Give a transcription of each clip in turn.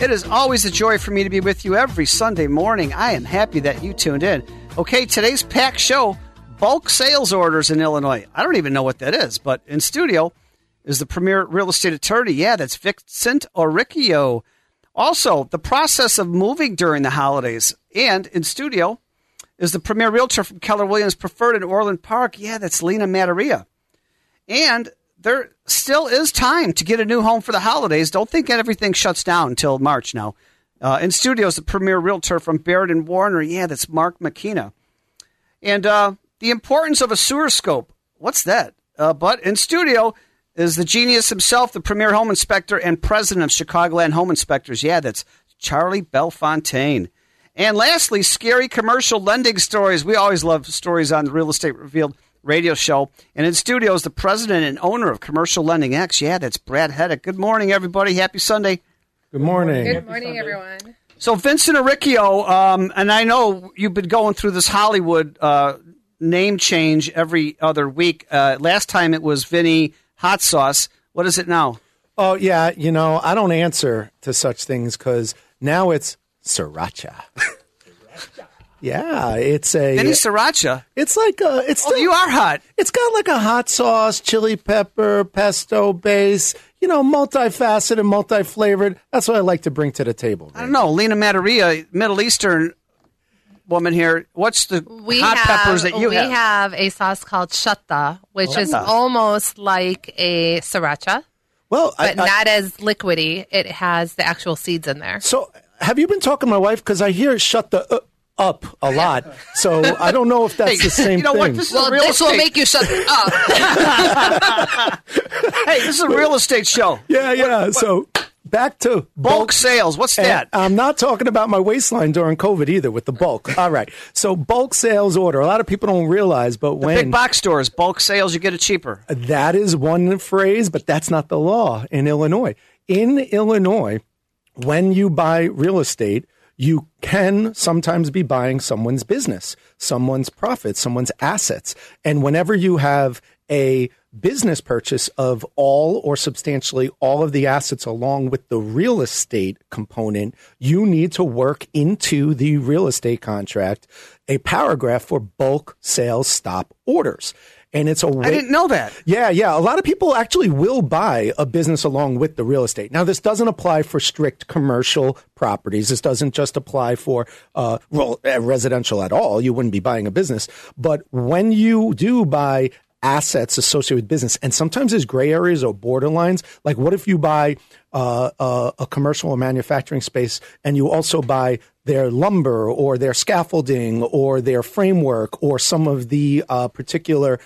It is always a joy for me to be with you every Sunday morning. I am happy that you tuned in. Okay, today's packed show, bulk sales orders in Illinois. I don't even know what that is, but in studio is the premier real estate attorney. Yeah, that's Vincent Oricchio. Also, the process of moving during the holidays. And in studio is the premier realtor from Keller Williams Preferred in Orland Park. Yeah, that's Lena Mataria. And there still is time to get a new home for the holidays. Don't think that everything shuts down until March now. In studio is the premier realtor from Barrett and Warner. Yeah, that's Mark McKenna. And the importance of a sewer scope. What's that? But in studio is the genius himself, the premier home inspector and president of Chicagoland Home Inspectors. Yeah, that's Charlie Belfontaine. And lastly, scary commercial lending stories. We always love stories on the Real Estate Revealed radio show. And in studio is the president and owner of Commercial Lending X. Yeah, that's Brad Hedick. Good morning, everybody. Happy Sunday. Good morning. Good morning, everyone. So Vincent Oricchio, and I know you've been going through this Hollywood name change every other week. Last time it was Vinny Hot Sauce. What is it now? Oh, yeah. You know, I don't answer to such things because now it's Sriracha. Yeah, it's a any sriracha. It's like a. It's still, you are hot. It's got like a hot sauce, chili pepper, pesto base. You know, multifaceted, multi-flavored. That's what I like to bring to the table. Right? I don't know, Lena Mataria, Middle Eastern woman here. What's the peppers that you have? We have a sauce called shatta, which is almost like a sriracha. Well, but not as liquidy. It has the actual seeds in there. So, have you been talking to my wife? Because I hear shatta up a lot, so I don't know if that's the same thing. What? This well, this estate will make you shut up. Hey, this is a real estate show. Yeah, yeah. What? So back to bulk sales. What's that? I'm not talking about my waistline during COVID either with the bulk. All right. So bulk sales order. A lot of people don't realize, but when big box stores, bulk sales, you get it cheaper. That is one phrase, but that's not the law in Illinois. In Illinois, when you buy real estate, you can sometimes be buying someone's business, someone's profits, someone's assets. And whenever you have a business purchase of all or substantially all of the assets along with the real estate component, you need to work into the real estate contract a paragraph for bulk sales stop orders. And it's a way. I didn't know that. Yeah, yeah. A lot of people actually will buy a business along with the real estate. Now, this doesn't apply for strict commercial properties. This doesn't just apply for residential at all. You wouldn't be buying a business. But when you do buy assets associated with business, and sometimes there's gray areas or borderlines, like what if you buy a commercial or manufacturing space and you also buy their lumber or their scaffolding or their framework or some of the particular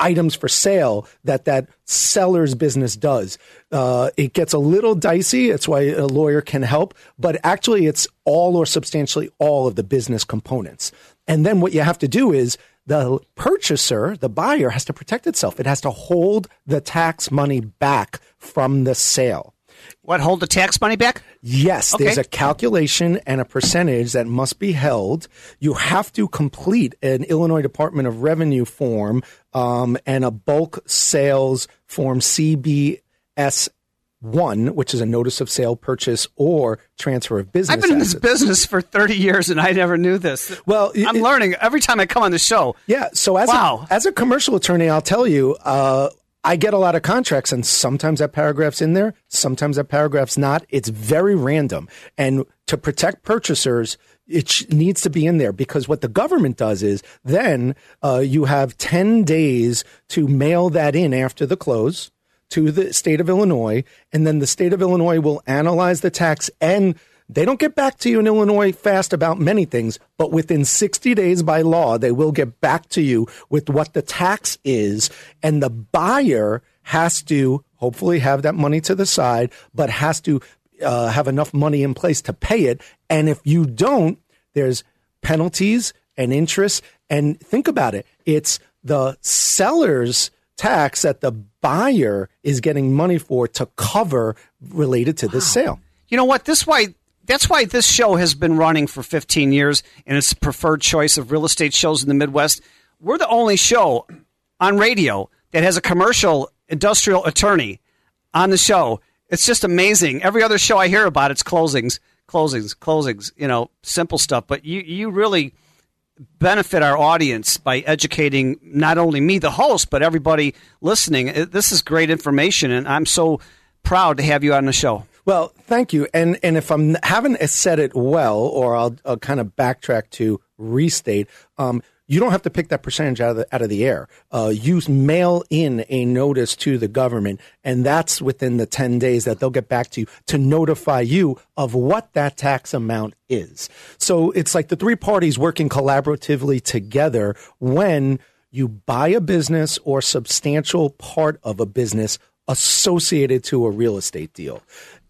items for sale that seller's business does. It gets a little dicey. That's why a lawyer can help. But actually, it's all or substantially all of the business components. And then what you have to do is the purchaser, the buyer, has to protect itself. It has to hold the tax money back from the sale. What, hold the tax money back? Yes, okay. There's a calculation and a percentage that must be held. You have to complete an Illinois Department of Revenue form and a bulk sales form CBS1, which is a notice of sale, purchase, or transfer of business. I've been in this business for 30 years and I never knew this. Well, I'm learning every time I come on the show. Yeah, so as a commercial attorney, I'll tell you, I get a lot of contracts, and sometimes that paragraph's in there, sometimes that paragraph's not. It's very random. And to protect purchasers, it needs to be in there because what the government does is then you have 10 days to mail that in after the close to the state of Illinois, and then the state of Illinois will analyze the tax, and they don't get back to you in Illinois fast about many things, but within 60 days by law, they will get back to you with what the tax is. And the buyer has to hopefully have that money to the side, but has to have enough money in place to pay it. And if you don't, there's penalties and interest. And think about it. It's the seller's tax that the buyer is getting money for to cover related to this sale. You know what? That's why this show has been running for 15 years, and it's the preferred choice of real estate shows in the Midwest. We're the only show on radio that has a commercial industrial attorney on the show. It's just amazing. Every other show I hear about, it's closings, you know, simple stuff. But you really benefit our audience by educating not only me, the host, but everybody listening. This is great information, and I'm so proud to have you on the show. Well, thank you. And if I haven't said it well, or I'll kind of backtrack to restate, you don't have to pick that percentage out of the air. You mail in a notice to the government, and that's within the 10 days that they'll get back to you to notify you of what that tax amount is. So it's like the three parties working collaboratively together when you buy a business or substantial part of a business associated to a real estate deal.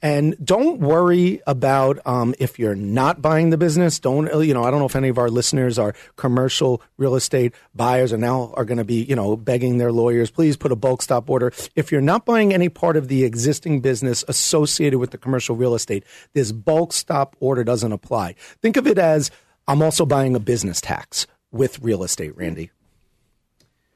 And don't worry about if you're not buying the business. I don't know if any of our listeners are commercial real estate buyers and now are going to be, begging their lawyers, please put a bulk stop order. If you're not buying any part of the existing business associated with the commercial real estate, this bulk stop order doesn't apply. Think of it as I'm also buying a business tax with real estate, Randy.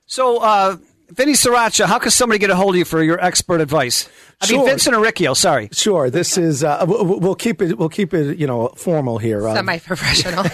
So, Vinny Sriracha, how can somebody get a hold of you for your expert advice? I mean, Vincent Oricchio, sorry. Sure. This is, we'll keep it, formal here. Semi-professional.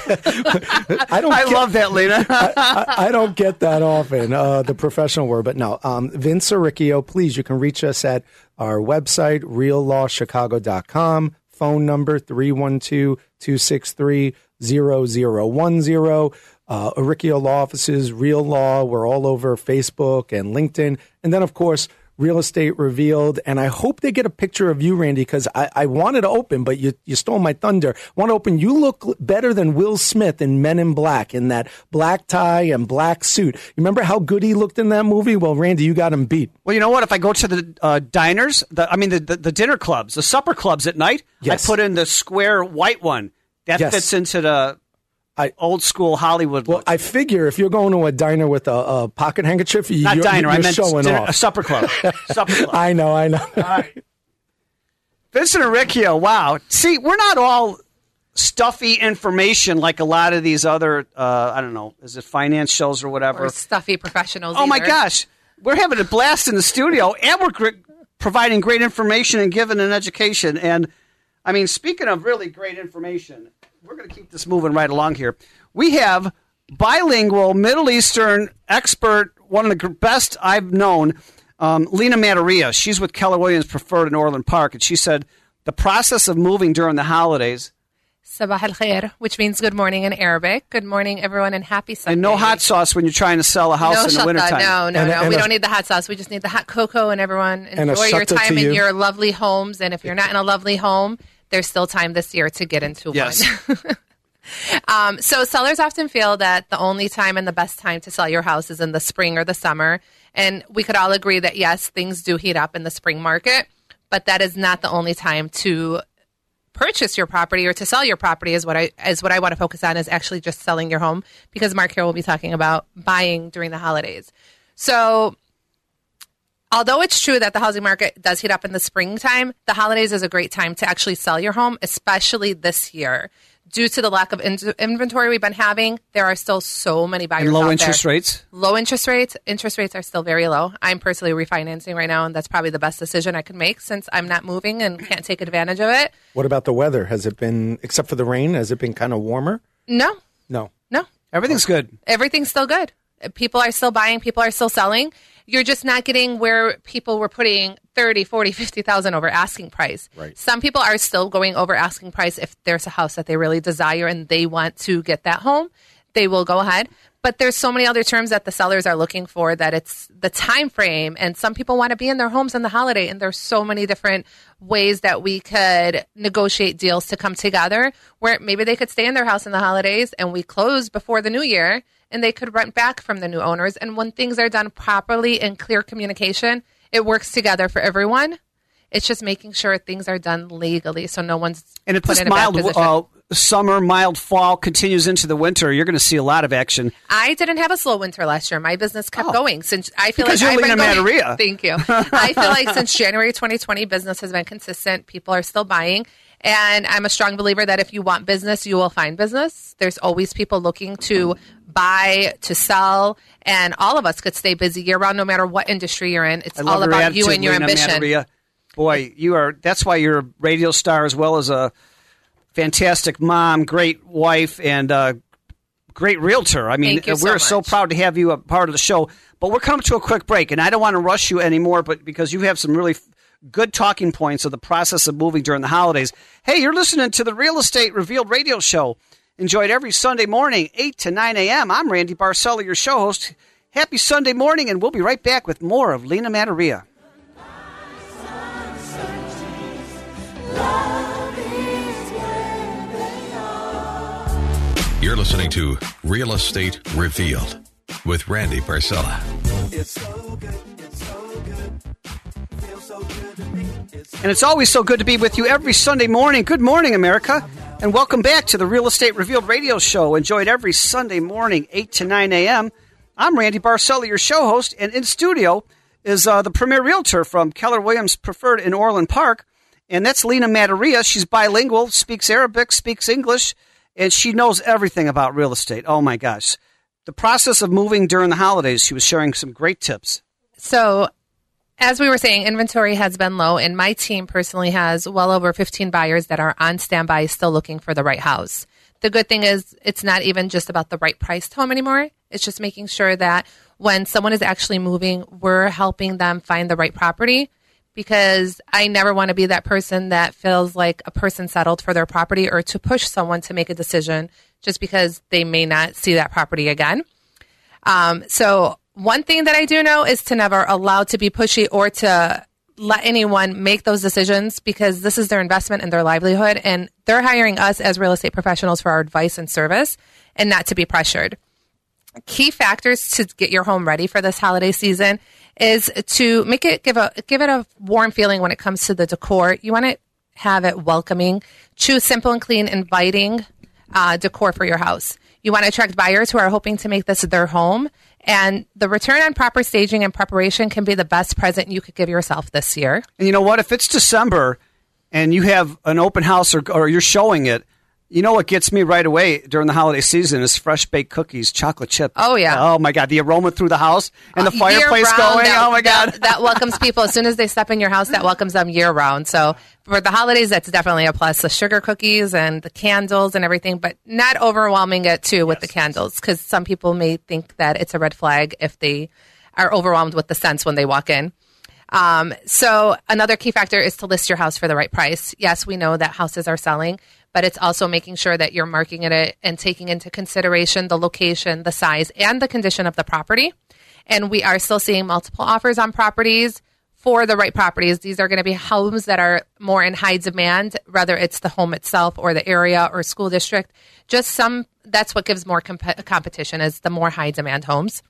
I love that, Lena. I don't get that often, the professional word, but no. Vince Oricchio, please, you can reach us at our website, reallawchicago.com, phone number 312-263-0010. Oricchio Law Offices, Real Law. We're all over Facebook and LinkedIn. And then, of course, Real Estate Revealed. And I hope they get a picture of you, Randy, because I wanted to open, but you stole my thunder. You look better than Will Smith in Men in Black, in that black tie and black suit. You remember how good he looked in that movie? Well, Randy, you got him beat. Well, you know what? If I go to the diners, the dinner clubs, the supper clubs at night, yes. I put in the square white one. That fits into the... old school Hollywood look. Well, I figure if you're going to a diner with a pocket handkerchief, you're showing off. A supper club. I know. All right. Vincent Oricchio, wow. See, we're not all stuffy information like a lot of these other, is it finance shows or whatever? Or stuffy professionals. Oh, my gosh. We're having a blast in the studio, and we're providing great information and giving an education. And, I mean, speaking of really great information... We're going to keep this moving right along here. We have bilingual Middle Eastern expert, one of the best I've known, Lena Mataria. She's with Keller Williams Preferred in Orland Park, and she said the process of moving during the holidays. Sabah al khair, which means good morning in Arabic. Good morning, everyone, and happy Sunday. And no hot sauce when you're trying to sell a house in the wintertime. No, we don't need the hot sauce. We just need the hot cocoa, and everyone enjoy your time in your lovely homes. And if you're not in a lovely home, there's still time this year to get into one. So sellers often feel that the only time and the best time to sell your house is in the spring or the summer. And we could all agree that, yes, things do heat up in the spring market, but that is not the only time to purchase your property or to sell your property is what I want to focus on is actually just selling your home, because Mark here will be talking about buying during the holidays. So... although it's true that the housing market does heat up in the springtime, the holidays is a great time to actually sell your home, especially this year. Due to the lack of inventory we've been having, there are still so many buyers out there. And Low interest rates. Interest rates are still very low. I'm personally refinancing right now, and that's probably the best decision I could make since I'm not moving and can't take advantage of it. What about the weather? Has it been, except for the rain, has it been kind of warmer? No. Everything's good. Everything's still good. People are still buying. People are still selling. You're just not getting where people were putting 30, 40, 50,000 over asking price. Right. Some people are still going over asking price. If there's a house that they really desire and they want to get that home, they will go ahead. But there's so many other terms that the sellers are looking for that it's the time frame. And some people want to be in their homes on the holiday. And there's so many different ways that we could negotiate deals to come together where maybe they could stay in their house in the holidays and we close before the new year. And they could rent back from the new owners. And when things are done properly in clear communication, it works together for everyone. It's just making sure things are done legally so no one's put in a bad position. summer, mild fall continues into the winter, you're going to see a lot of action. I didn't have a slow winter last year. My business kept going since I feel because like you're Lena Mataria. Thank you. I feel like since January 2020, business has been consistent. People are still buying. And I'm a strong believer that if you want business, you will find business. There's always people looking to buy, to sell, and all of us could stay busy year-round no matter what industry you're in. It's all about you and your ambition. Mataria. Boy, you are. That's why you're a radio star as well as a fantastic mom, great wife, and a great realtor. I mean, we're so proud to have you a part of the show. But we're coming to a quick break, and I don't want to rush you anymore, but because you have some really good talking points of the process of moving during the holidays. Hey, you're listening to the Real Estate Revealed radio show. Enjoyed every Sunday morning, 8 to 9 a.m. I'm Randy Barcella, your show host. Happy Sunday morning, and we'll be right back with more of Lena Mataria. You're listening to Real Estate Revealed with Randy Barcella. It's so good. It's so good. And it's always so good to be with you every Sunday morning. Good morning, America, and welcome back to the Real Estate Revealed radio show. Enjoyed every Sunday morning, 8 to 9 a.m. I'm Randy Barcella, your show host, and in studio is the premier realtor from Keller Williams Preferred in Orland Park, and that's Lena Mataria. She's bilingual, speaks Arabic, speaks English, and she knows everything about real estate. Oh, my gosh. The process of moving during the holidays, she was sharing some great tips. So, as we were saying, inventory has been low, and my team personally has well over 15 buyers that are on standby still looking for the right house. The good thing is it's not even just about the right priced home anymore. It's just making sure that when someone is actually moving, we're helping them find the right property, because I never want to be that person that feels like a person settled for their property or to push someone to make a decision just because they may not see that property again. One thing that I do know is to never allow to be pushy or to let anyone make those decisions, because this is their investment and their livelihood, and they're hiring us as real estate professionals for our advice and service, and not to be pressured. Key factors to get your home ready for this holiday season is to make it give it a warm feeling when it comes to the decor. You want to have it welcoming. Choose simple and clean, inviting decor for your house. You want to attract buyers who are hoping to make this their home. And the return on proper staging and preparation can be the best present you could give yourself this year. And you know what? If it's December and you have an open house or you're showing it, you know what gets me right away during the holiday season is fresh-baked cookies, chocolate chip. Oh, yeah. Oh, my God. The aroma through the house and the fireplace going. Oh, my God. That welcomes people. As soon as they step in your house, that welcomes them year-round. So for the holidays, that's definitely a plus. The sugar cookies and the candles and everything, but not overwhelming it, too, with the candles, because some people may think that it's a red flag if they are overwhelmed with the scents when they walk in. So another key factor is to list your house for the right price. Yes, we know that houses are selling, but it's also making sure that you're marking it and taking into consideration the location, the size, and the condition of the property. And we are still seeing multiple offers on properties for the right properties. These are going to be homes that are more in high demand, whether it's the home itself or the area or school district. Just some, that's what gives more competition is the more high demand homes.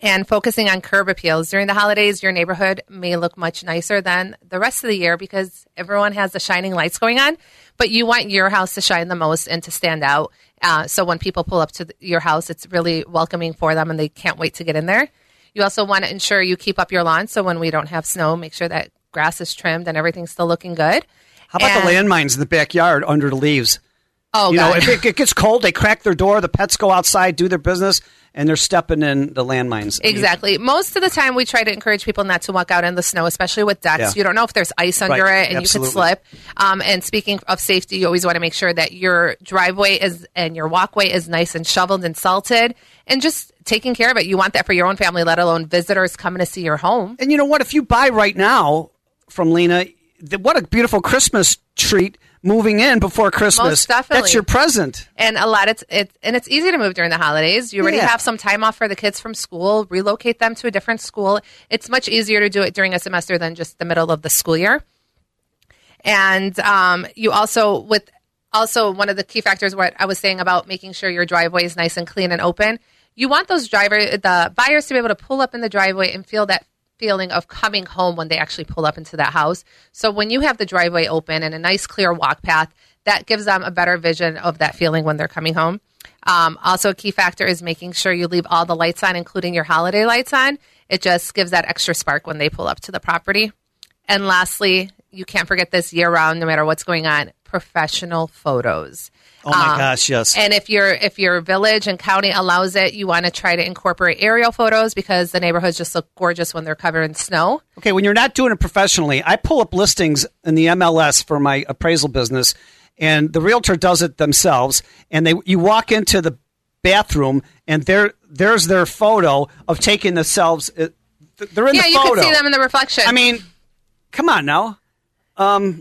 And focusing on curb appeals. During the holidays, your neighborhood may look much nicer than the rest of the year because everyone has the shining lights going on, but you want your house to shine the most and to stand out. So when people pull up to your house, it's really welcoming for them and they can't wait to get in there. You also want to ensure you keep up your lawn, so when we don't have snow, make sure that grass is trimmed and everything's still looking good. How about the landmines in the backyard under the leaves? Oh, you know, if it gets cold, they crack their door, the pets go outside, do their business, and they're stepping in the landmines. Exactly. Most of the time, we try to encourage people not to walk out in the snow, especially with decks. Yeah. You don't know if there's ice under it, and you could slip. And speaking of safety, you always want to make sure that your driveway is and your walkway is nice and shoveled and salted, and just taking care of it. You want that for your own family, let alone visitors coming to see your home. And you know what? If you buy right now from Lena, what a beautiful Christmas treat. Moving in before Christmas. Most definitely. That's your present. And it's easy to move during the holidays. You already have some time off for the kids from school, relocate them to a different school. It's much easier to do it during a semester than just the middle of the school year. And you also, one of the key factors, what I was saying about making sure your driveway is nice and clean and open, you want the buyers to be able to pull up in the driveway and feel that feeling of coming home when they actually pull up into that house. So when you have the driveway open and a nice clear walk path, that gives them a better vision of that feeling when they're coming home. Also, a key factor is making sure you leave all the lights on, including your holiday lights on. It just gives that extra spark when they pull up to the property. And lastly, you can't forget this year-round, no matter what's going on, professional photos. Oh, my gosh, yes. And if your village and county allows it, you want to try to incorporate aerial photos because the neighborhoods just look gorgeous when they're covered in snow. Okay, when you're not doing it professionally, I pull up listings in the MLS for my appraisal business, and the realtor does it themselves, and you walk into the bathroom, and there's their photo of taking themselves. They're in the photo. Yeah, you can see them in the reflection. I mean, come on now. So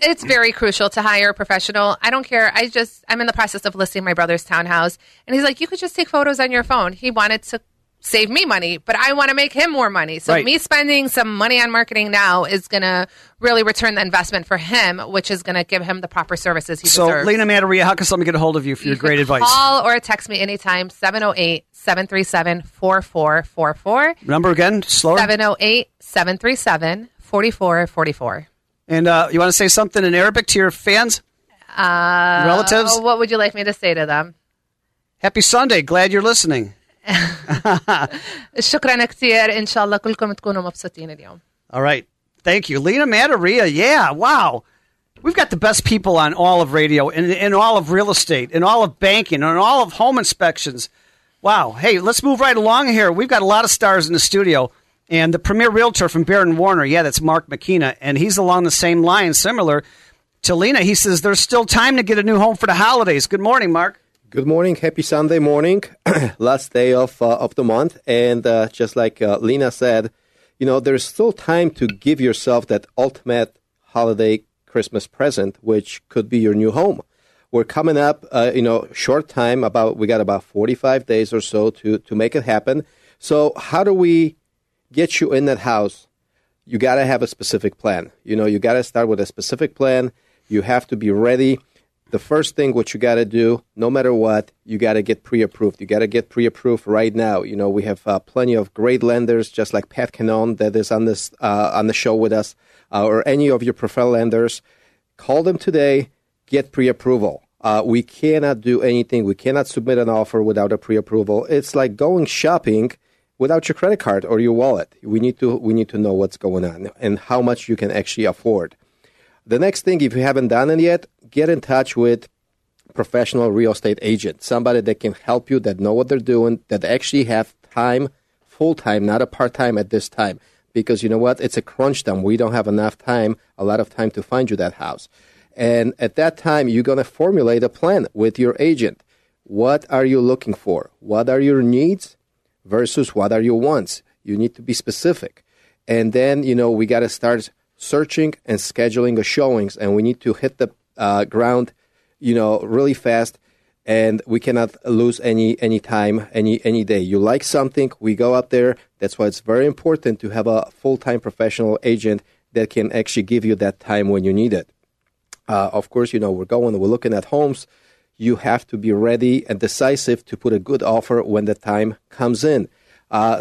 it's very crucial to hire a professional. I don't care. I'm in the process of listing my brother's townhouse, and he's like, you could just take photos on your phone. He wanted to save me money, but I want to make him more money. So me spending some money on marketing now is going to really return the investment for him, which is going to give him the proper services he deserves. So Lena Mataria, how can someone get a hold of you for your great advice? Call or text me anytime, 708-737-4444. Number again, slower? 708-737-4444. And you want to say something in Arabic to your fans, relatives? What would you like me to say to them? Happy Sunday. Glad you're listening. شكرا كثير. إن شاء الله كلكم تكونوا مبسوطين اليوم. All right. Thank you. Lena Mataria. Yeah. Wow. We've got the best people on all of radio and in all of real estate and all of banking and all of home inspections. Wow. Hey, let's move right along here. We've got a lot of stars in the studio. And the premier realtor from Barron Warner, that's Mark McKenna, and he's along the same line, similar to Lena. He says there's still time to get a new home for the holidays. Good morning, Mark. Good morning. Happy Sunday morning, last day of the month. And just like Lena said, there's still time to give yourself that ultimate holiday Christmas present, which could be your new home. We're coming up, short time. We got about 45 days or so to make it happen. So how do we get you in that house? You got to have a specific plan. You got to start with a specific plan. You have to be ready. The first thing what you got to do, no matter what, you got to get pre-approved. You got to get pre-approved right now. We have plenty of great lenders, just like Pat Canone that is on this on the show with us, or any of your preferred lenders. Call them today. Get pre-approval. We cannot do anything. We cannot submit an offer without a pre-approval. It's like going shopping without your credit card or your wallet. We need to know what's going on and how much you can actually afford. The next thing, if you haven't done it yet, get in touch with professional real estate agent, somebody that can help you, that know what they're doing, that actually have time, full-time, not a part-time at this time. Because you know what? It's a crunch time. We don't have enough time, a lot of time to find you that house. And at that time, you're going to formulate a plan with your agent. What are you looking for? What are your needs? Versus what are your wants? You need to be specific. And then, we got to start searching and scheduling the showings, and we need to hit the ground, really fast, and we cannot lose any time, any day. You like something, we go up there. That's why it's very important to have a full-time professional agent that can actually give you that time when you need it. Of course, we're looking at homes. You have to be ready and decisive to put a good offer when the time comes in.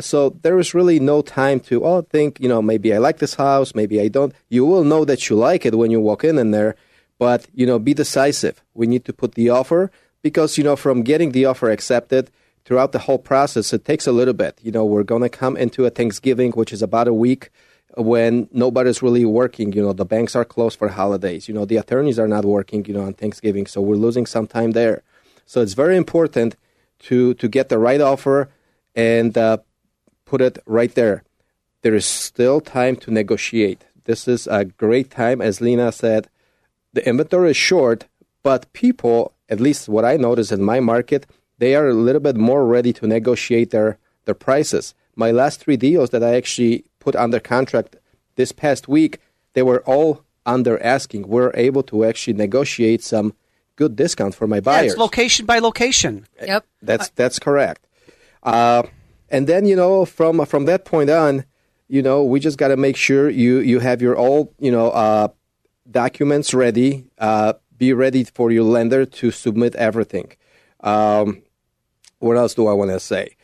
So there is really no time to think, maybe I like this house, maybe I don't. You will know that you like it when you walk in there, but, be decisive. We need to put the offer because, from getting the offer accepted throughout the whole process, it takes a little bit. We're going to come into a Thanksgiving, which is about a week when nobody's really working. The banks are closed for holidays. The attorneys are not working, on Thanksgiving, so we're losing some time there. So it's very important to get the right offer and put it right there. There is still time to negotiate. This is a great time, as Lena said. The inventory is short, but people, at least what I notice in my market, they are a little bit more ready to negotiate their prices. My last three deals that I actually put under contract this past week, they were all under asking. We're able to actually negotiate some good discount for my buyers. It's location by location. Yep. That's correct. And then, from that point on, we just got to make sure you have your all, documents ready. Be ready for your lender to submit everything. What else do I want to say?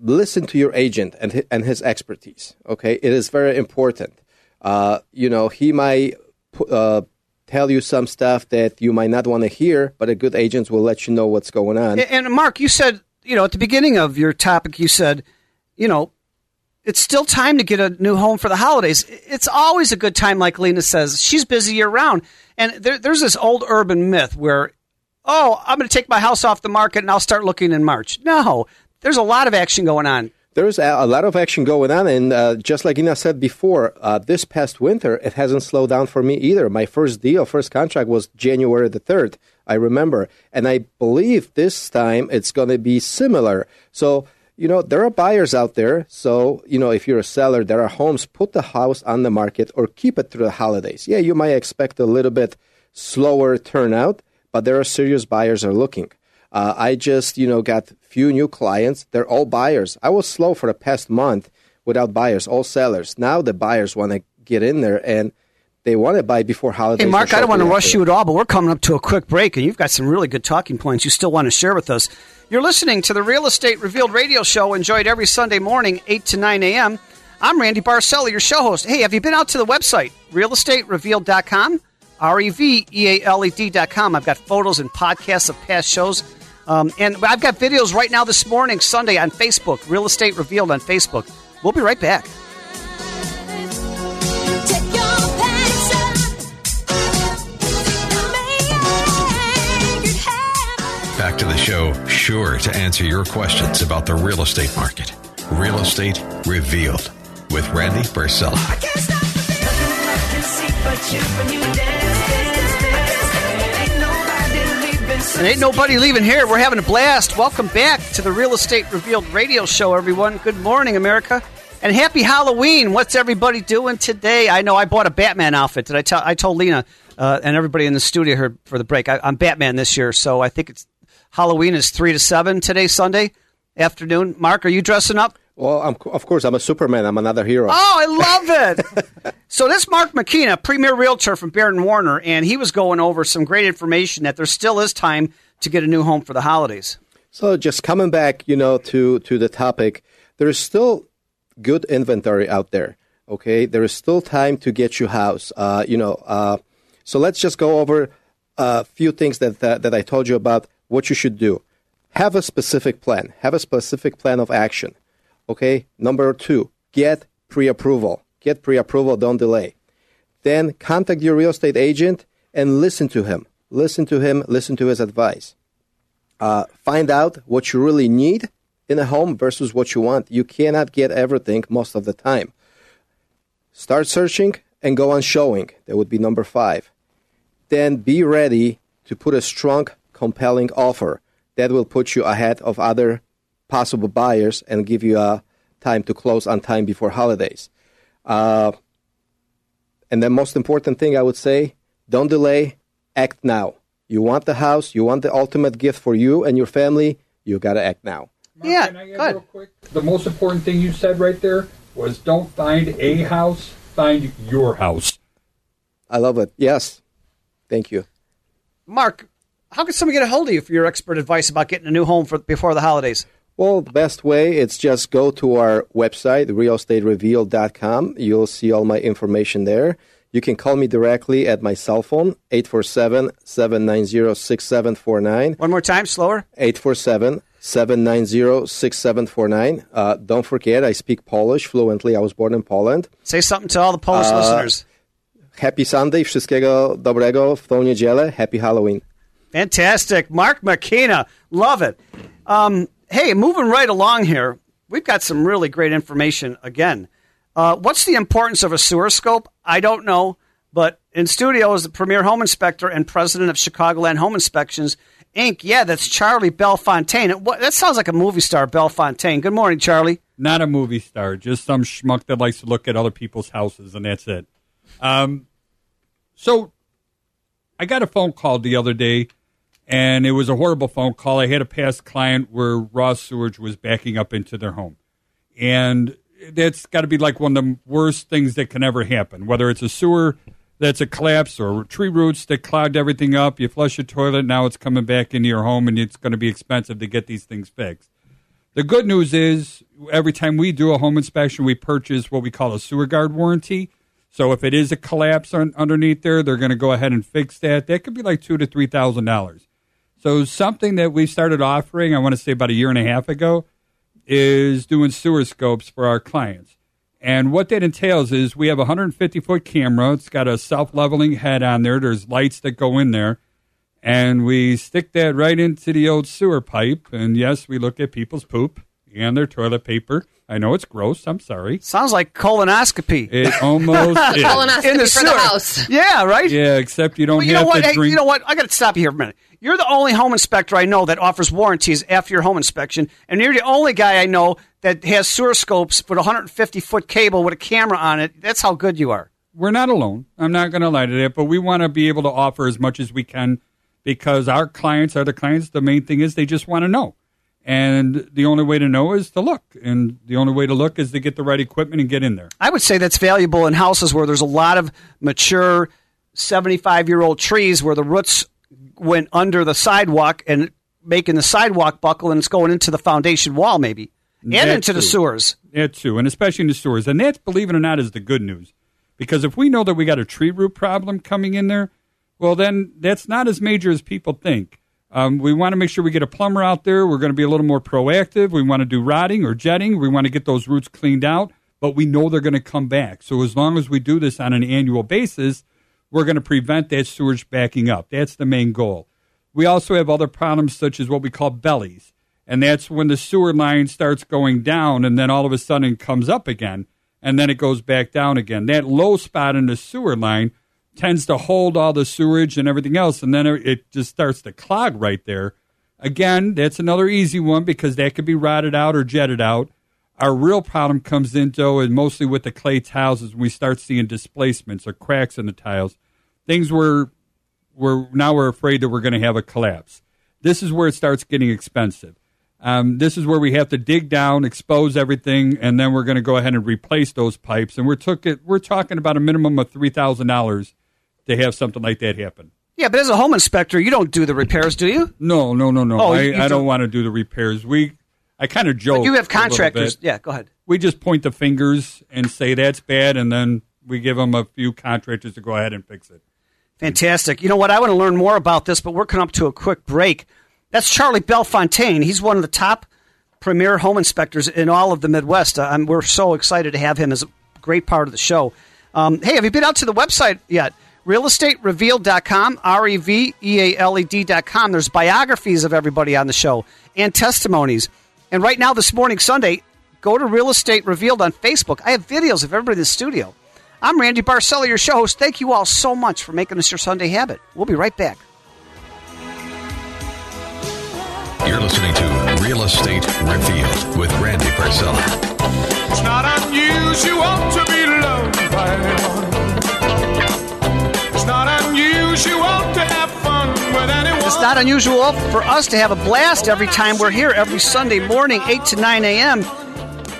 Listen to your agent and his expertise, okay? It is very important. He might tell you some stuff that you might not want to hear, but a good agent will let you know what's going on. And Mark, you said, you know, at the beginning of your topic, you said, you know, it's still time to get a new home for the holidays. It's always a good time, like Lena says. She's busy year-round. And there's this old urban myth where, oh, I'm going to take my house off the market and I'll start looking in March. No, there's a lot of action going on. There's a lot of action going on, and just like Ina said before, this past winter, it hasn't slowed down for me either. My first deal, first contract was January the 3rd, I remember, and I believe this time it's going to be similar. So, you know, there are buyers out there, so, you know, if you're a seller, there are homes, put the house on the market or keep it through the holidays. Yeah, you might expect a little bit slower turnout, but there are serious buyers are looking. I just, you know, got few new clients. They're all buyers. I was slow for the past month without buyers, all sellers. Now the buyers want to get in there, and they want to buy before holidays. Hey, Mark, I don't want to rush you at all, but we're coming up to a quick break, and you've got some really good talking points you still want to share with us. You're listening to the Real Estate Revealed radio show, enjoyed every Sunday morning, 8 to 9 a.m. I'm Randy Barcella, your show host. Hey, have you been out to the website, reallestaterevealed.com, revealed.com? I've got photos and podcasts of past shows. And I've got videos right now this morning, Sunday, on Facebook, Real Estate Revealed on Facebook. We'll be right back. Back to the show, sure to answer your questions about the real estate market. Real Estate Revealed with Randy Barcella. I can't stop the feeling. Nothing I can see but you when you dance. And ain't nobody leaving here. We're having a blast. Welcome back to the Real Estate Revealed radio show, everyone. Good morning, America. And happy Halloween. What's everybody doing today? I know I bought a Batman outfit. Did I tell? I told Lena and everybody in the studio here for the break, I'm Batman this year, so I think it's Halloween is 3 to 7 today, Sunday afternoon. Mark, are you dressing up? Well, of course, I'm a Superman. I'm another hero. Oh, I love it. So this Mark McKenna, premier realtor from Barron Warner, and he was going over some great information that there still is time to get a new home for the holidays. So just coming back, you know, to the topic, there is still good inventory out there, okay? There is still time to get your house, So let's just go over a few things that I told you about what you should do. Have a specific plan. Have a specific plan of action. Okay, number 2, get pre-approval. Get pre-approval, don't delay. Then contact your real estate agent and listen to him. Listen to his advice. Find out what you really need in a home versus what you want. You cannot get everything most of the time. Start searching and go on showing. That would be number 5. Then be ready to put a strong, compelling offer. That will put you ahead of other possible buyers and give you a time to close on time before holidays. And the most important thing I would say, don't delay, act now. You want the house, you want the ultimate gift for you and your family, you got to act now. Mark, yeah, can I add real quick? The most important thing you said right there was don't find a house, find your house. I love it. Yes. Thank you. Mark, how can somebody get a hold of you for your expert advice about getting a new home before the holidays? Well, the best way, it's just go to our website, reallestaterevealed.com. You'll see all my information there. You can call me directly at my cell phone, 847-790-6749. One more time, slower. 847-790-6749. Don't forget, I speak Polish fluently. I was born in Poland. Say something to all the Polish listeners. Happy Sunday. Wszystkiego dobrego w tą niedzielę. Happy Halloween. Fantastic. Mark McKenna. Love it. Hey, moving right along here, we've got some really great information again. What's the importance of a sewer scope? I don't know, but in studio is the premier home inspector and president of Chicagoland Home Inspectors, Inc. Yeah, that's Charlie Belfontaine. That sounds like a movie star, Belfontaine. Good morning, Charlie. Not a movie star, just some schmuck that likes to look at other people's houses, and that's it. So I got a phone call the other day. And it was a horrible phone call. I had a past client where raw sewage was backing up into their home. And that's got to be like one of the worst things that can ever happen, whether it's a sewer that's a collapse or tree roots that clogged everything up. You flush your toilet, now it's coming back into your home, and it's going to be expensive to get these things fixed. The good news is every time we do a home inspection, we purchase what we call a sewer guard warranty. So if it is a collapse underneath there, they're going to go ahead and fix that. That could be like $2,000 to $3,000. So something that we started offering, I want to say about a year and a half ago, is doing sewer scopes for our clients. And what that entails is we have a 150-foot camera. It's got a self-leveling head on there. There's lights that go in there. And we stick that right into the old sewer pipe. And, yes, we look at people's poop and their toilet paper. I know it's gross. I'm sorry. Sounds like colonoscopy. It almost is. Colonoscopy in the for the house. Yeah, right? Yeah, except you don't well, you have know what? To hey, drink. You know what? I got to stop you here for a minute. You're the only home inspector I know that offers warranties after your home inspection, and you're the only guy I know that has sewer scopes with a 150-foot cable with a camera on it. That's how good you are. We're not alone. I'm not going to lie to that, but we want to be able to offer as much as we can because our clients are the clients. The main thing is they just want to know. And the only way to know is to look. And the only way to look is to get the right equipment and get in there. I would say that's valuable in houses where there's a lot of mature 75-year-old trees where the roots went under the sidewalk and making the sidewalk buckle, and it's going into the foundation wall maybe and that into too. The sewers. That too, and especially in the sewers. And that, believe it or not, is the good news. Because if we know that we got a tree root problem coming in there, well, then that's not as major as people think. We want to make sure we get a plumber out there. We're going to be a little more proactive. We want to do rotting or jetting. We want to get those roots cleaned out, but we know they're going to come back. So as long as we do this on an annual basis, we're going to prevent that sewage backing up. That's the main goal. We also have other problems such as what we call bellies, and that's when the sewer line starts going down and then all of a sudden it comes up again, and then it goes back down again. That low spot in the sewer line tends to hold all the sewage and everything else, and then it just starts to clog right there. Again, that's another easy one because that could be rotted out or jetted out. Our real problem comes in, though, and mostly with the clay tiles is we start seeing displacements or cracks in the tiles, things where we're afraid that we're going to have a collapse. This is where it starts getting expensive. This is where we have to dig down, expose everything, and then we're going to go ahead and replace those pipes. And we're talking about a minimum of $3,000 to have something like that happen. Yeah, but as a home inspector, you don't do the repairs, do you? No. Oh, I don't want to do the repairs. I kind of joke. But you have contractors. Yeah, go ahead. We just point the fingers and say that's bad, and then we give them a few contractors to go ahead and fix it. Fantastic. You know what? I want to learn more about this, but we're coming up to a quick break. That's Charlie Belfontaine. He's one of the top premier home inspectors in all of the Midwest. We're so excited to have him as a great part of the show. Hey, have you been out to the website yet? Realestaterevealed.com, REVEALED.com. There's biographies of everybody on the show and testimonies. And right now, this morning, Sunday, go to Real Estate Revealed on Facebook. I have videos of everybody in the studio. I'm Randy Barcella, your show host. Thank you all so much for making this your Sunday habit. We'll be right back. You're listening to Real Estate Revealed with Randy Barcella. It's not unusual to be loved by anyone. It's not unusual to have fun with anyone. It's not unusual for us to have a blast every time we're here every Sunday morning, 8 to 9 a.m.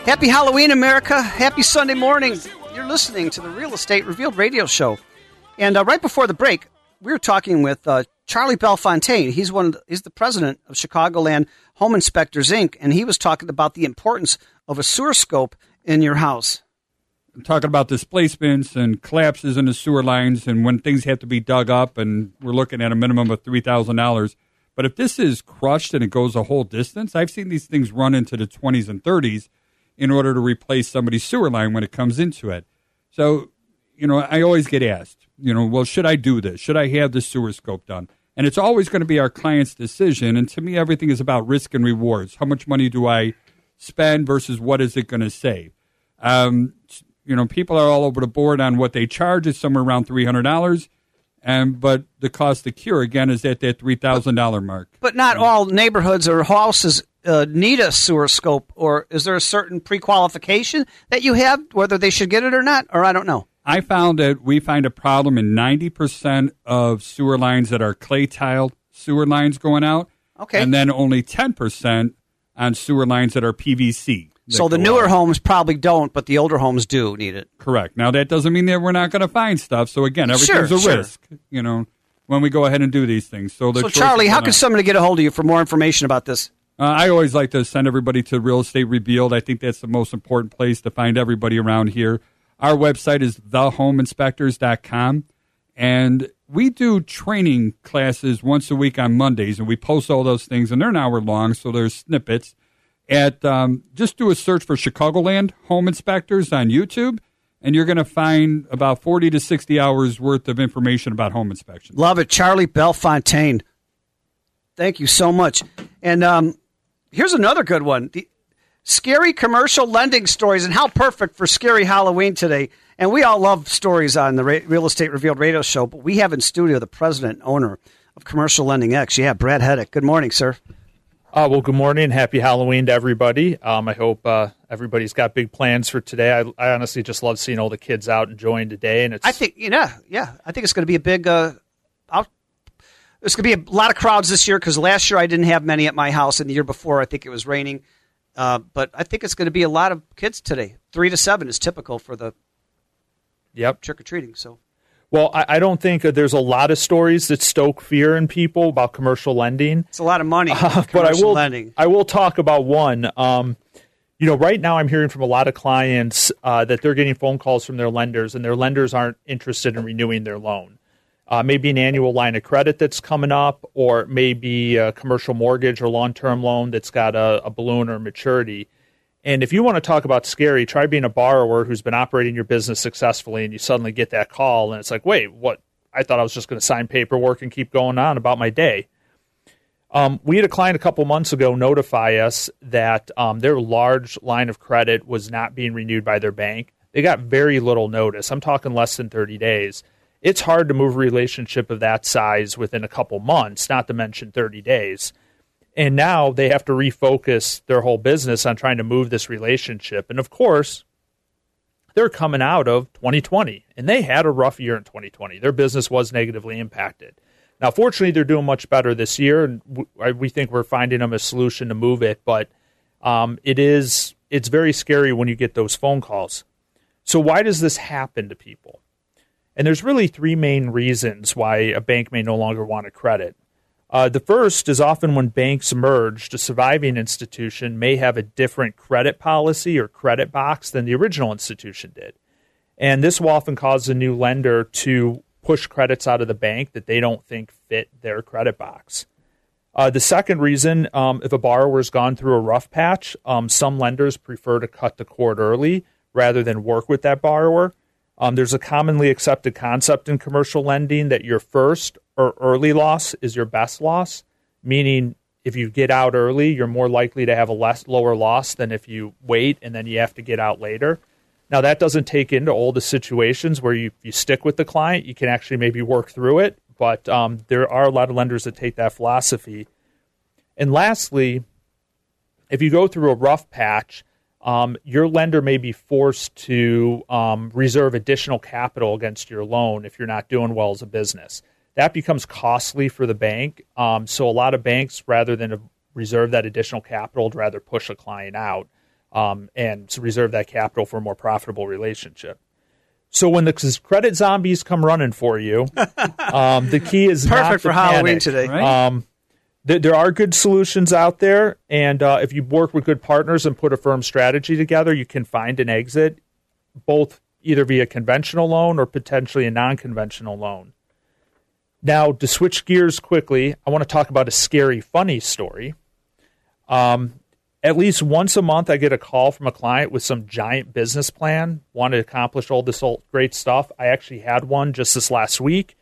Happy Halloween, America. Happy Sunday morning. You're listening to the Real Estate Revealed radio show. And right before the break, we were talking with Charlie Belfontaine. He's the president of Chicagoland Home Inspectors, Inc., and he was talking about the importance of a sewer scope in your house. I'm talking about displacements and collapses in the sewer lines and when things have to be dug up, and we're looking at a minimum of $3,000. But if this is crushed and it goes a whole distance, I've seen these things run into the 20s and 30s. In order to replace somebody's sewer line when it comes into it. So, I always get asked, well, should I do this? Should I have the sewer scope done? And it's always going to be our client's decision. And to me, everything is about risk and rewards. How much money do I spend versus what is it going to save? People are all over the board on what they charge. It's somewhere around $300. But the cost to cure, again, is at that $3,000 mark. But not all neighborhoods or houses need a sewer scope, or is there a certain pre-qualification that you have, whether they should get it or not, or I don't know. I found that we find a problem in 90% of sewer lines that are clay-tiled sewer lines going out, okay, and then only 10% on sewer lines that are PVC. So the newer homes probably don't, but the older homes do need it. Correct. Now, that doesn't mean that we're not going to find stuff. So, again, everything's a risk, when we go ahead and do these things. So Charlie, how can somebody get a hold of you for more information about this? I always like to send everybody to Real Estate Revealed. I think that's the most important place to find everybody around here. Our website is thehomeinspectors.com, and we do training classes once a week on Mondays, and we post all those things, and they're an hour long, so there's snippets. Just do a search for Chicagoland Home Inspectors on YouTube, and you're going to find about 40 to 60 hours worth of information about home inspection. Love it. Charlie Belfontaine. Thank you so much. And here's another good one. The scary commercial lending stories, and how perfect for Scary Halloween today. And we all love stories on the Real Estate Revealed radio show, but we have in studio the president and owner of Commercial Lending X. Yeah, Brad Hedick. Good morning, sir. Well, good morning. Happy Halloween to everybody. I hope everybody's got big plans for today. I honestly just love seeing all the kids out enjoying today. And I think it's going to be a big there's going to be a lot of crowds this year, because last year I didn't have many at my house, and the year before I think it was raining. But I think it's going to be a lot of kids today. 3 to 7 is typical for the trick or treating. So. Well, I don't think there's a lot of stories that stoke fear in people about commercial lending. It's a lot of money, but I will talk about one. Right now I'm hearing from a lot of clients that they're getting phone calls from their lenders, and their lenders aren't interested in renewing their loan. Maybe an annual line of credit that's coming up, or maybe a commercial mortgage or long-term loan that's got a balloon or maturity. And if you want to talk about scary, try being a borrower who's been operating your business successfully, and you suddenly get that call, and it's like, wait, what? I thought I was just going to sign paperwork and keep going on about my day. We had a client a couple months ago notify us that their large line of credit was not being renewed by their bank. They got very little notice. I'm talking less than 30 days. It's hard to move a relationship of that size within a couple months, not to mention 30 days. And now they have to refocus their whole business on trying to move this relationship. And, of course, they're coming out of 2020, and they had a rough year in 2020. Their business was negatively impacted. Now, fortunately, they're doing much better this year, and we think we're finding them a solution to move it. But it's very scary when you get those phone calls. So why does this happen to people? And there's really three main reasons why a bank may no longer want a credit. The first is often when banks merged, a surviving institution may have a different credit policy or credit box than the original institution did. And this will often cause a new lender to push credits out of the bank that they don't think fit their credit box. The second reason, if a borrower's gone through a rough patch, some lenders prefer to cut the cord early rather than work with that borrower. There's a commonly accepted concept in commercial lending that your first or early loss is your best loss, meaning if you get out early, you're more likely to have a lower loss than if you wait and then you have to get out later. Now, that doesn't take into all the situations where you stick with the client. You can actually maybe work through it, but there are a lot of lenders that take that philosophy. And lastly, if you go through a rough patch, your lender may be forced to reserve additional capital against your loan if you're not doing well as a business. That becomes costly for the bank. So a lot of banks, rather than reserve that additional capital, would rather push a client out and reserve that capital for a more profitable relationship. So when the credit zombies come running for you, the key is perfect not for Halloween panic. Today. Right? There are good solutions out there, and if you work with good partners and put a firm strategy together, you can find an exit, both either via conventional loan or potentially a non-conventional loan. Now, to switch gears quickly, I want to talk about a scary, funny story. At least once a month, I get a call from a client with some giant business plan, want to accomplish all this great stuff. I actually had one just this last week.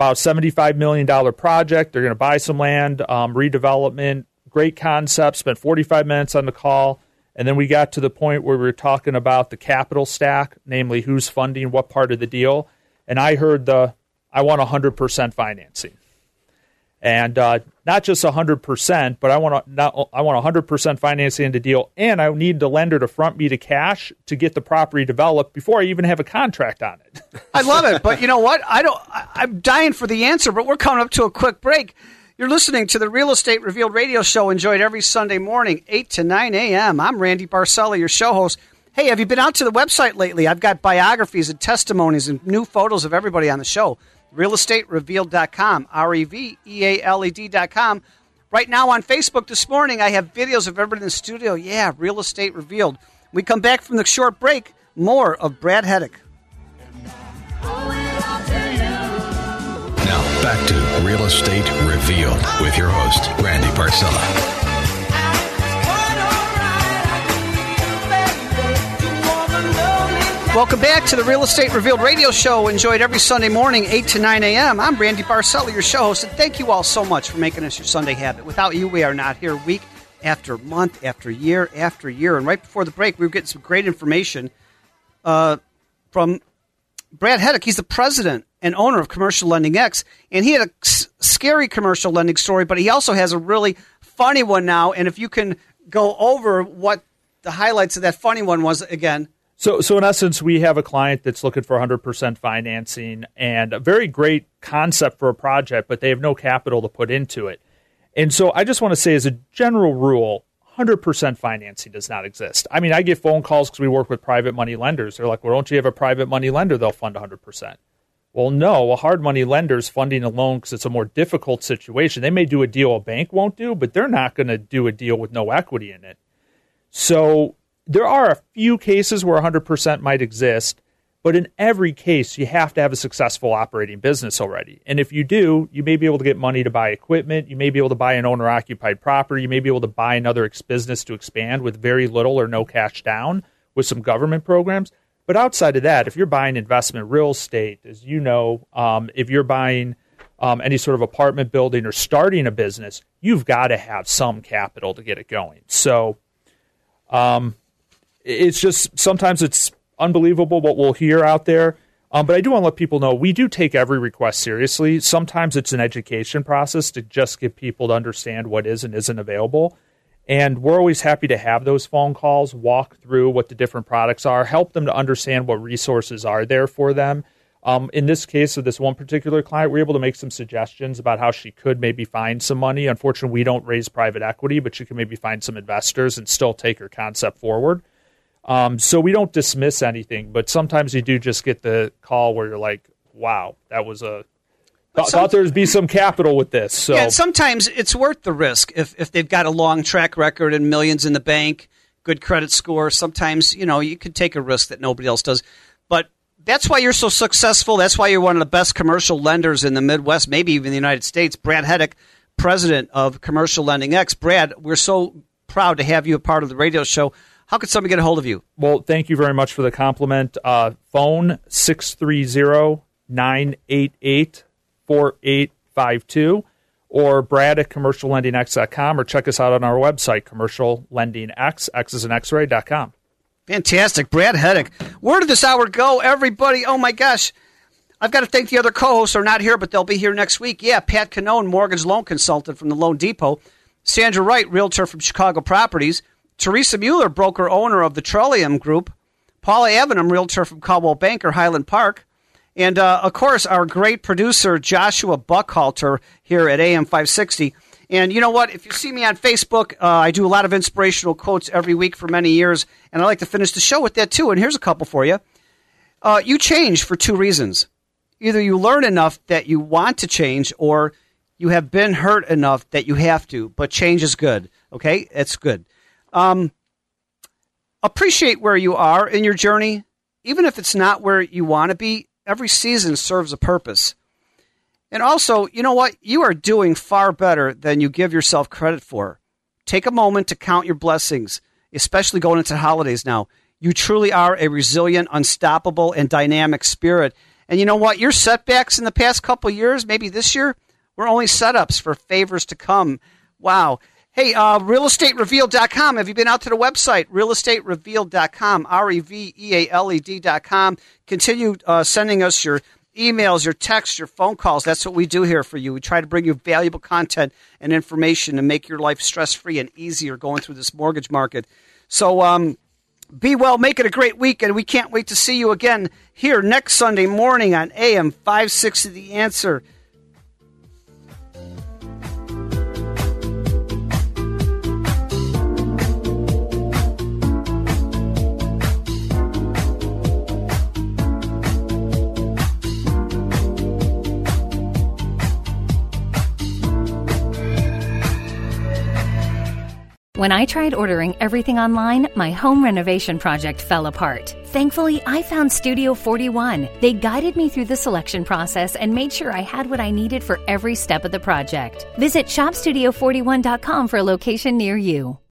About $75 million project. They're going to buy some land, redevelopment, great concept. Spent 45 minutes on the call. And then we got to the point where we were talking about the capital stack, namely who's funding what part of the deal. And I heard I want 100% financing. And not just 100%, but I want 100% financing in the deal. And I need the lender to front me the cash to get the property developed before I even have a contract on it. I love it, but you know what? I'm dying for the answer, but we're coming up to a quick break. You're listening to the Real Estate Revealed radio show, enjoyed every Sunday morning, 8 to 9 a.m. I'm Randy Barcella, your show host. Hey, have you been out to the website lately? I've got biographies and testimonies and new photos of everybody on the show. Reallestaterevealed.com, revealed.com. Right now on Facebook this morning, I have videos of everybody in the studio. Yeah, Real Estate Revealed. We come back from the short break. more of Brad Hedick. Now back to Real Estate Revealed with your host, Randy Barcella. Welcome back to the Real Estate Revealed radio show, enjoyed every Sunday morning, 8 to 9 a.m. I'm Randy Barcella, your show host, and thank you all so much for making us your Sunday habit. Without you, we are not here week after month, after year. And right before the break, we were getting some great information from Brad Hedick. He's the president and owner of Commercial Lending X, and he had a scary commercial lending story, but he also has a really funny one now. And if you can go over what the highlights of that funny one was again. So in essence, we have a client that's looking for 100% financing and a very great concept for a project, but they have no capital to put into it. And so I just want to say, as a general rule, 100% financing does not exist. I mean, I get phone calls because we work with private money lenders. They're like, well, don't you have a private money lender? They'll fund 100%. Well, no, a hard money lender is funding a loan because it's a more difficult situation. They may do a deal a bank won't do, but they're not going to do a deal with no equity in it. So there are a few cases where 100% might exist, but in every case, you have to have a successful operating business already. And if you do, you may be able to get money to buy equipment. You may be able to buy an owner-occupied property. You may be able to buy another business to expand with very little or no cash down with some government programs. But outside of that, if you're buying investment real estate, as you know, if you're buying any sort of apartment building or starting a business, you've got to have some capital to get it going. So it's just sometimes it's unbelievable what we'll hear out there. But I do want to let people know we do take every request seriously. Sometimes it's an education process to just get people to understand what is and isn't available. And we're always happy to have those phone calls, walk through what the different products are, help them to understand what resources are there for them. In this case of this one particular client, we were able to make some suggestions about how she could maybe find some money. Unfortunately, we don't raise private equity, but she can maybe find some investors and still take her concept forward. So we don't dismiss anything, but sometimes you do just get the call where you're like, wow, that was a thought there'd be some capital with this. So yeah, sometimes it's worth the risk if they've got a long track record and millions in the bank, good credit score. Sometimes, you know, you could take a risk that nobody else does, but that's why you're so successful. That's why you're one of the best commercial lenders in the Midwest, maybe even the United States. Brad Hedick, president of Commercial Lending X. Brad, we're so proud to have you a part of the radio show. How could somebody get a hold of you? Well, thank you very much for the compliment. Phone 630-988-4852 or Brad at CommercialLendingX.com or check us out on our website, CommercialLendingX, X is an X-ray.com. Fantastic. Brad Hedick. Where did this hour go, everybody? Oh, my gosh. I've got to thank the other co-hosts who are not here, but they'll be here next week. Yeah, Pat Canone, mortgage loan consultant from The Loan Depot. Sandra Wright, realtor from Chicago Properties. Teresa Mueller, broker-owner of the Trollium Group. Paula Avenham, realtor from Caldwell Banker Highland Park. And, of course, our great producer, Joshua Buckhalter, here at AM560. And you know what? If you see me on Facebook, I do a lot of inspirational quotes every week for many years, and I like to finish the show with that, too. And here's a couple for you. You change for two reasons. Either you learn enough that you want to change, or you have been hurt enough that you have to. But change is good, okay? It's good. Appreciate where you are in your journey, even if it's not where you want to be. Every season serves a purpose. And also, you know what? You are doing far better than you give yourself credit for. Take a moment to count your blessings, especially going into holidays now. You truly are a resilient, unstoppable, and dynamic spirit. And you know what? Your setbacks in the past couple of years, maybe this year, were only setups for favors to come. Wow. Hey, reallestaterevealed.com. Have you been out to the website? Reallestaterevealed.com, revealed.com. Continue sending us your emails, your texts, your phone calls. That's what we do here for you. We try to bring you valuable content and information to make your life stress-free and easier going through this mortgage market. So be well, make it a great week, and we can't wait to see you again here next Sunday morning on AM 560 The Answer. When I tried ordering everything online, my home renovation project fell apart. Thankfully, I found Studio 41. They guided me through the selection process and made sure I had what I needed for every step of the project. Visit shopstudio41.com for a location near you.